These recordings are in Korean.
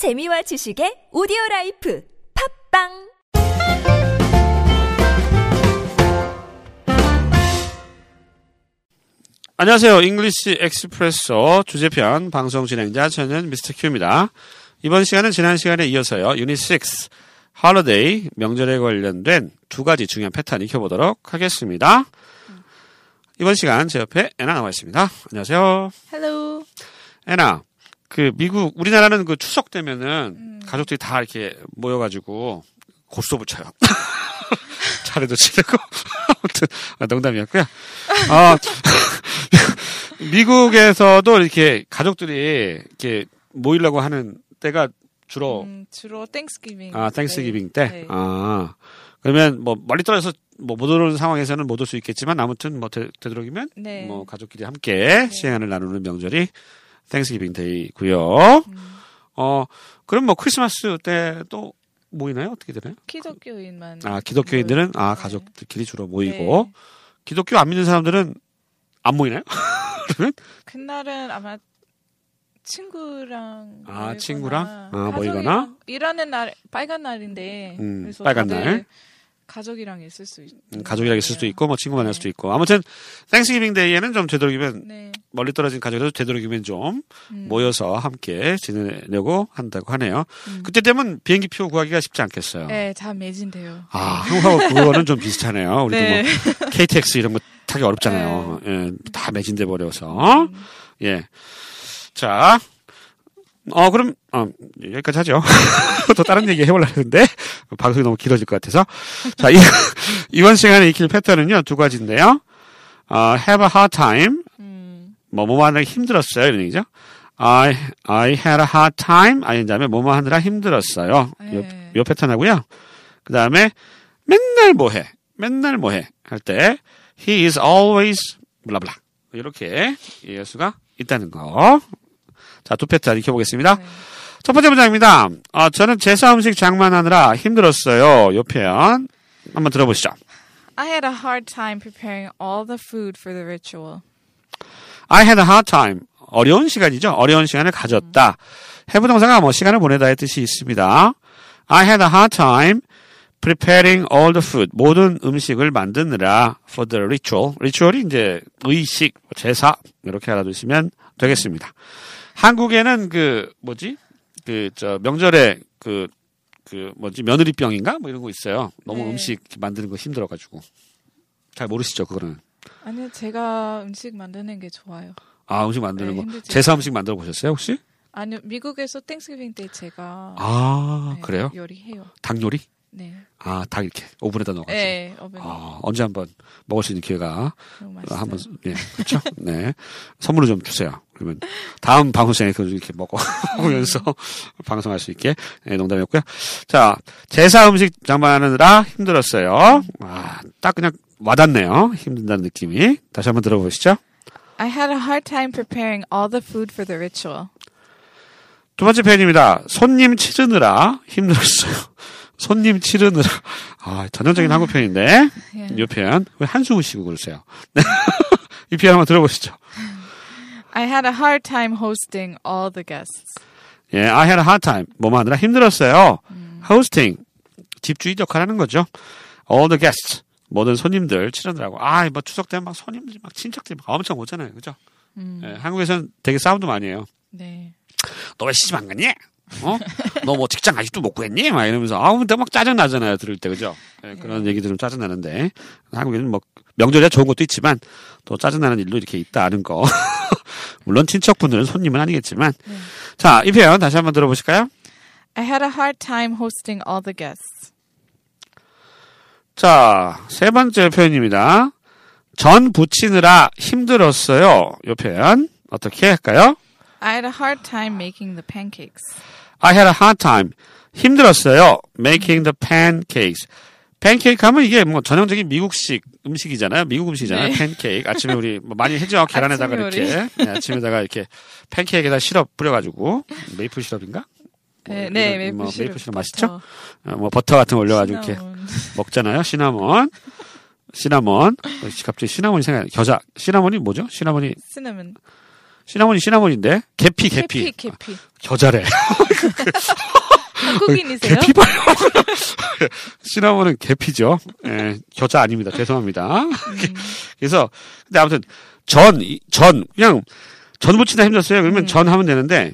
재미와 지식의 오디오라이프 팝빵 안녕하세요. 잉글리시 엑스프레소 주제편 방송 진행자 저는 미스터 큐입니다. 이번 시간은 지난 시간에 이어서요. 유닛 6 홀리데이 명절에 관련된 두 가지 중요한 패턴 익혀보도록 하겠습니다. 이번 시간 제 옆에 애나 나와 있습니다. 안녕하세요. 헬로. 애나. 그 미국 우리나라는 그 추석 되면은 가족들이 다 이렇게 모여가지고 고스톱 붙여요. 차례도 치르고 아무튼 농담이었고요. 미국에서도 이렇게 가족들이 이렇게 모이려고 하는 때가 주로 땡스기빙. 아, 땡스기빙 때. 네. 아. 그러면 뭐 멀리 떨어져서 뭐 못 오는 상황에서는 못 올 수 있겠지만 아무튼 뭐 되도록이면 네. 뭐 가족끼리 함께 네. 시행안을 나누는 명절이 땡스기빙 데이고요. 그럼 뭐 크리스마스 때 또 모이나요? 어떻게 되나요? 기독교인만. 아, 기독교인들은 모이고. 아, 가족들끼리 주로 모이고. 네. 기독교 안 믿는 사람들은 안 모이나요? 그러면 그날은 아마 친구랑 아, 친구랑 아, 모이거나 일하는 날 빨간 날인데. 그래서 빨간 날. 가족이랑 있을 수 있고. 가족이랑 있을 수도 있고, 뭐 친구 만날 네. 수도 있고. 아무튼, 땡스기빙 데이에는 좀 되도록이면, 네. 멀리 떨어진 가족들도 되도록이면 좀 모여서 함께 지내려고 한다고 하네요. 그때 되면 비행기 표 구하기가 쉽지 않겠어요. 네, 다 매진돼요. 아, 한국하고 그거는 좀 비슷하네요. 우리도 네. 뭐, KTX 이런 거 타기 어렵잖아요. 네. 예, 다 매진돼 버려서. 예. 자. 그럼, 여기까지 하죠. 또 다른 얘기 해보려고 했는데, 방송이 너무 길어질 것 같아서. 자, 이번 시간에 익힐 패턴은요, 두 가지인데요. have a hard time. 뭐뭐 하느라 힘들었어요. 이런 얘기죠. I had a hard time. 아닌 다음에 뭐뭐 하느라 힘들었어요. 요 패턴 하고요. 그 다음에, 맨날 뭐해. 할 때, he is always, 블라블라. 이렇게 이해할 수가 있다는 거. 자, 두 패턴 익혀보겠습니다. 네. 첫 번째 문장입니다. 저는 제사 음식 장만하느라 힘들었어요. 요 표현 한번 들어보시죠. I had a hard time preparing all the food for the ritual. I had a hard time. 어려운 시간이죠. 어려운 시간을 가졌다. have 동사가 뭐 시간을 보내다의 뜻이 있습니다. I had a hard time preparing all the food. 모든 음식을 만드느라 for the ritual. ritual이 이제 의식, 제사 이렇게 알아두시면 되겠습니다. 한국에는 명절에 며느리병인가? 뭐 이런 거 있어요. 너무 네. 음식 만드는 거 힘들어가지고. 잘 모르시죠, 그거는? 아니요, 제가 음식 만드는 게 좋아요. 아, 음식 만드는 네, 거. 힘들지. 제사 음식 만들어 보셨어요, 혹시? 아니요, 미국에서 땡스기빙 때 제가. 아, 네, 그래요? 요리해요. 닭 요리? 네. 아, 닭 이렇게 오븐에다 넣어가지고. 네, 오븐. 언제 한번 먹을 수 있는 기회가 한번 네, 그렇죠? 네, 선물로 좀 주세요. 그러면 다음 방송 시간에 그걸 이렇게 먹으면서 방송할 수 있게 네, 농담이었고요. 자, 제사 음식 장만하느라 힘들었어요. 아, 딱 그냥 와닿네요. 힘든다는 느낌이. 다시 한번 들어보시죠. I had a hard time preparing all the food for the ritual. 두 번째 표현입니다. 손님 치르느라 힘들었어요. 손님 치르느라. 아, 전형적인 한국 표현인데. 이 표현. 왜 한숨을 쉬고 그러세요? 이 표현 한번 들어보시죠. I had a hard time hosting all the guests. 예, I had a hard time. 뭐만 하느라 힘들었어요. hosting. 집주인 역할하는 거죠. all the guests. 모든 손님들 치르느라고. 아, 뭐 추석 때는 막 손님들이 막 친척들이 막 엄청 오잖아요. 그죠? 예, 한국에서는 되게 싸움도 많이 해요. 네. 너 왜 시집 안 갔니? 너 뭐 직장 아직도 못 구했니? 막 이러면서, 근데 막 짜증나잖아요. 들을 때, 그죠? 네, 그런 얘기 들으면 짜증나는데. 한국에는 뭐, 명절이야 좋은 것도 있지만, 또 짜증나는 일도 이렇게 있다는 거. 물론 친척분들은 손님은 아니겠지만. 네. 자, 이 표현 다시 한번 들어보실까요? I had a hard time hosting all the guests. 자, 세 번째 표현입니다. 전 부치느라 힘들었어요. 이 표현. 어떻게 할까요? I had a hard time making the pancakes. I had a hard time. 힘들었어요. Making the pancakes. 팬케이크 하면 이게 뭐 전형적인 미국식 음식이잖아요. 미국 음식이잖아요. 네. 팬케이크. 아침에 우리 뭐 많이 해죠. 계란에다가 이렇게. 네, 아침에다가 이렇게 팬케이크에다 시럽 뿌려가지고. 메이플 시럽인가? 뭐 네, 네, 메이플 시럽 맛있죠? 버터 같은 거 올려가지고 시나몬. 이렇게 먹잖아요. 시나몬. 갑자기 시나몬이 생각나요. 겨자. 시나몬이 뭐죠? 시나몬이. 시나몬. 시나몬이 시나몬인데 계피. 겨자래. 한국인이세요? 계피발. 시나몬은 계피죠. 예, 겨자 아닙니다. 죄송합니다. 그래서 근데 아무튼 전 그냥 전 부치다 힘들었어요. 그러면 전 하면 되는데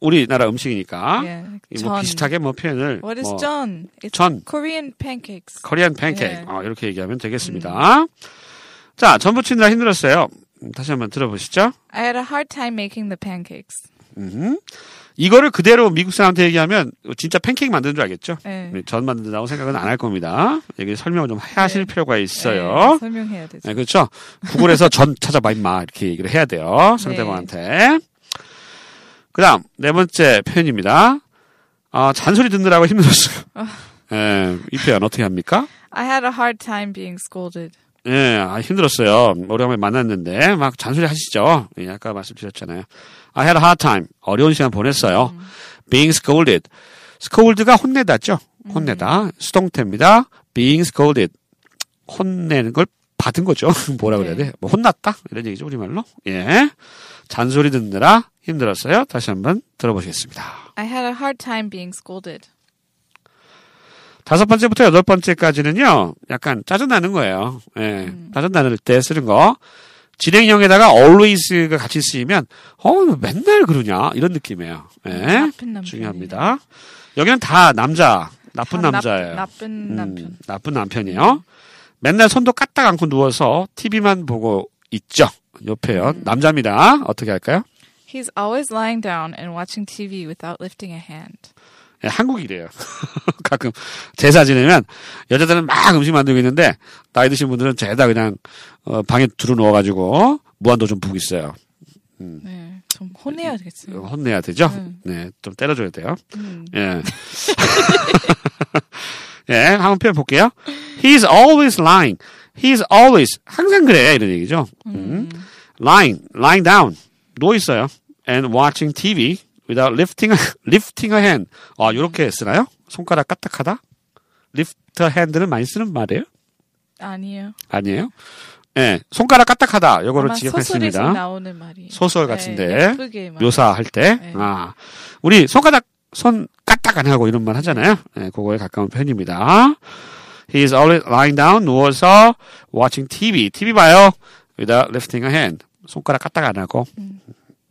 우리나라 음식이니까 yeah, 뭐 비슷하게 뭐 표현을 What is 전? 전 Korean pancakes. Korean pancake. Yeah. 이렇게 얘기하면 되겠습니다. 자, 전 부치느라 힘들었어요. 다시 한번 들어보시죠. I had a hard time making the pancakes. 이거를 그대로 미국 사람한테 얘기하면 진짜 팬케이크 만드는 줄 알겠죠? 네. 전 만든다고 생각은 안 할 겁니다. 여기 설명을 좀 하실 필요가 있어요. 네, 설명해야 되죠. 네, 그렇죠? 구글에서 전 찾아봐 임마 이렇게 얘기를 해야 돼요. 상대방한테. 네. 그 다음 네 번째 표현입니다. 잔소리 듣느라고 힘들었어요. 네, 이 표현 어떻게 합니까? I had a hard time being scolded. 예, 힘들었어요. 오랜만에 만났는데 막 잔소리 하시죠. 예, 아까 말씀드렸잖아요. I had a hard time. 어려운 시간 보냈어요. Being scolded. scold가 혼내다죠. 혼내다. 수동태입니다. Being scolded. 혼내는 걸 받은 거죠. 뭐라 그래야 돼? 뭐 혼났다? 이런 얘기죠. 우리말로. 예. 잔소리 듣느라 힘들었어요. 다시 한번 들어보시겠습니다. I had a hard time being scolded. 다섯 번째부터 여덟 번째까지는요, 약간 짜증나는 거예요. 예, 짜증나는 때 쓰는 거. 진행형에다가 always가 같이 쓰이면, 맨날 그러냐? 이런 느낌이에요. 예, 중요합니다. 여기는 다 남자, 나쁜 다 남자예요. 나쁜 남편이에요. 맨날 손도 까딱 않고 누워서 TV만 보고 있죠. 요 표현. 남자입니다. 어떻게 할까요? He's always lying down and watching TV without lifting a hand. 예, 한국이래요. 가끔 제사 지내면 여자들은 막 음식 만들고 있는데 나이 드신 분들은 죄다 그냥 방에 두루 누워가지고 무한도전 보고 있어요. 네, 좀 혼내야 되겠어요. 혼내야 되죠. 네, 좀 때려줘야 돼요. 예. 예, 한번 표현 볼게요. He's always lying. He's always 항상 그래 이런 얘기죠. Lying down 누워 있어요. And watching TV. without lifting a hand. 요렇게 쓰나요? 손가락 까딱하다? lift a hand는 많이 쓰는 말이에요? 아니에요? 네, 손가락 까딱하다. 요거를 직역했습니다. 소설에서 나오는 말이에요. 소설 같은데. 네, 묘사할 때. 네. 우리 손 까딱 안 하고 이런 말 하잖아요. 네, 그거에 가까운 표현입니다. He is always lying down, 누워서 watching TV. TV 봐요. without lifting a hand. 손가락 까딱 안 하고.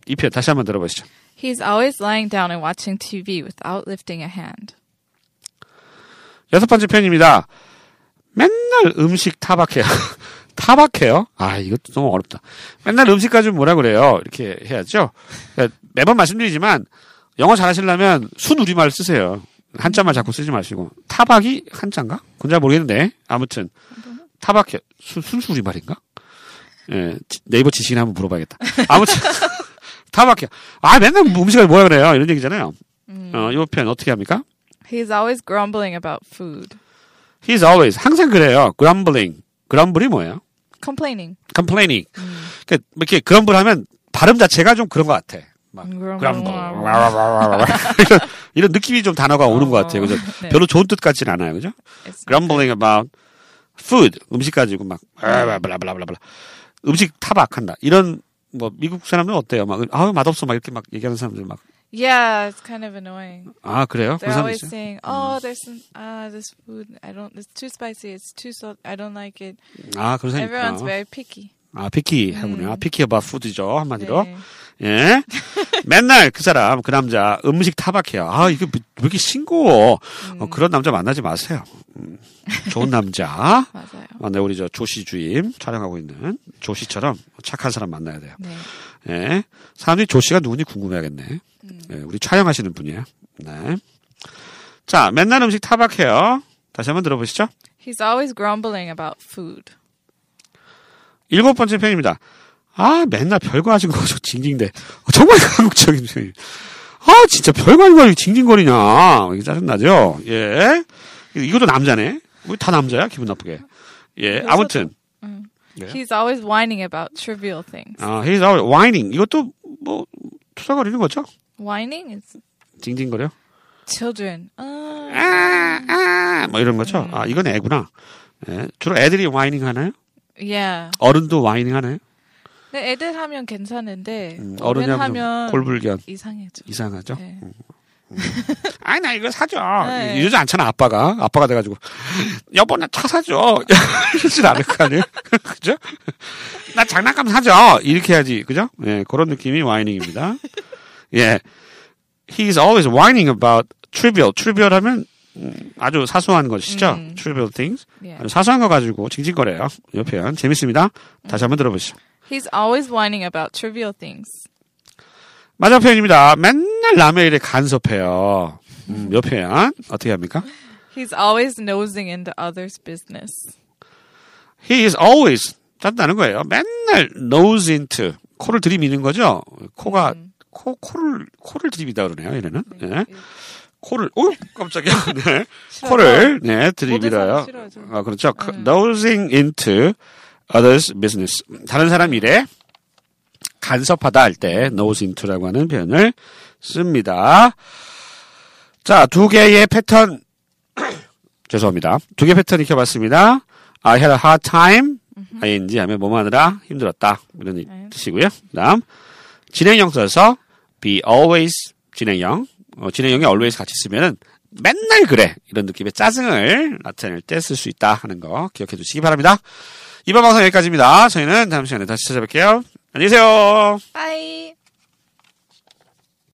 이 표현 다시 한번 들어보시죠. He's always lying down and watching TV without lifting a hand. 여섯 번째 표현입니다. 맨날 음식 타박해요. 타박해요? 이것도 너무 어렵다. 맨날 음식 가지고 뭐라 그래요? 이렇게 해야죠. 그러니까 매번 말씀드리지만 영어 잘하시려면 순 우리말 쓰세요. 한자만 자꾸 쓰지 마시고. 타박이 한자인가? 그건 잘 모르겠는데. 아무튼 타박해. 순수 우리말인가? 예, 네이버 지식인 한번 물어봐야겠다. 아무튼 타박해. 맨날 음식을 뭐라 그래요? 이런 얘기잖아요. 이 표현 어떻게 합니까? He's always grumbling about food. He's always. 항상 그래요. grumbling. grumble이 뭐예요? complaining. 그러니까 이렇게 grumble 하면 발음 자체가 좀 그런 것 같아. 막 grumble. 이런 느낌이 좀 단어가 오는 것 같아요. 그래서 네. 별로 좋은 뜻 같지는 않아요. 그죠? grumbling about food. 음식 가지고 막 블라블라블라블라. 음식 타박한다. 이런 뭐 미국 사람들은 어때요? 막 맛없어 막 이렇게 막 얘기하는 사람들 막. Yeah, it's kind of annoying. 그래요? They're always saying, there's some this food I don't it's too spicy, it's too salt, I don't like it. 그러니까. Everyone's very picky. picky 하군요. picky about food죠 한마디로. 네. 예. 맨날 그 사람 그 남자 음식 타박해요. 이게 왜 이렇게 싱거워? 그런 남자 만나지 마세요. 좋은 남자. 맞아요. 우리 조씨 주임 촬영하고 있는 조씨처럼 착한 사람 만나야 돼요. 네. 예. 사람들이 조씨가 누군지 궁금해하겠네. 예, 우리 촬영하시는 분이에요. 네. 자, 맨날 음식 타박해요. 다시 한번 들어보시죠. He's always grumbling about food. 일곱 번째 편입니다. 맨날 별거 하신 거 징징대. 정말 한국적인 표현. 진짜 별거 아닌 거 징징거리냐. 이게 짜증나죠? 예. 이것도 남자네. 우리 다 남자야? 기분 나쁘게. 예. 아무튼. 예. He's always whining about trivial things. He's always whining. 이것도 뭐, 투사거리는 거죠? Whining? is 징징거려? Children. 뭐 이런 거죠? 이건 애구나. 예. 주로 애들이 whining 하나요? Yeah. 어른도 whining 하나요? 네, 애들 하면 괜찮은데 어른 하면 골불견 이상해져. 이상하죠. 네. 아니 나 이거 사줘. 네. 이러지 않잖아 아빠가. 아빠가 돼가지고 여보 나 차 사줘. 이러진 않을 거 아니에요. 그죠? 나 장난감 사줘. 이렇게 해야지. 그죠? 예, 그런 느낌이 whining입니다. 예, he is always whining about trivial. trivial 하면 아주 사소한 것이죠. trivial things. Yeah. 아주 사소한 거 가지고 징징거려요. 이 표현 재밌습니다. 다시 한번 들어보시죠. He's always whining about trivial things. 맞아 표현입니다. 맨날 남의 일에 간섭해요. 이 표현 어떻게 합니까? He's always nosing into others' business. He is always 딴다는 거예요. 맨날 nose into 코를 들이미는 거죠. 코가 코를 들이미다 그러네요. 얘네는. 네. 네. 코를, 오, 깜짝이야. 네. 코를, 네, 들이밀어요. 아, 그렇죠. Nosing into others' business. 다른 사람 일에 간섭하다 할 때, nose into라고 하는 표현을 씁니다. 자, 두 개의 패턴. 죄송합니다. 두 개의 패턴 익혀봤습니다. I had a hard time. ing 하면 몸 하느라 힘들었다. 이런 뜻이고요. 그 다음, 진행형 써서 be always 진행형. 진행형이 always 같이 쓰면은 맨날 그래 이런 느낌의 짜증을 나타낼 때 쓸 수 있다 하는 거 기억해 주시기 바랍니다. 이번 방송 여기까지입니다. 저희는 다음 시간에 다시 찾아뵐게요. 안녕히 계세요. 바이.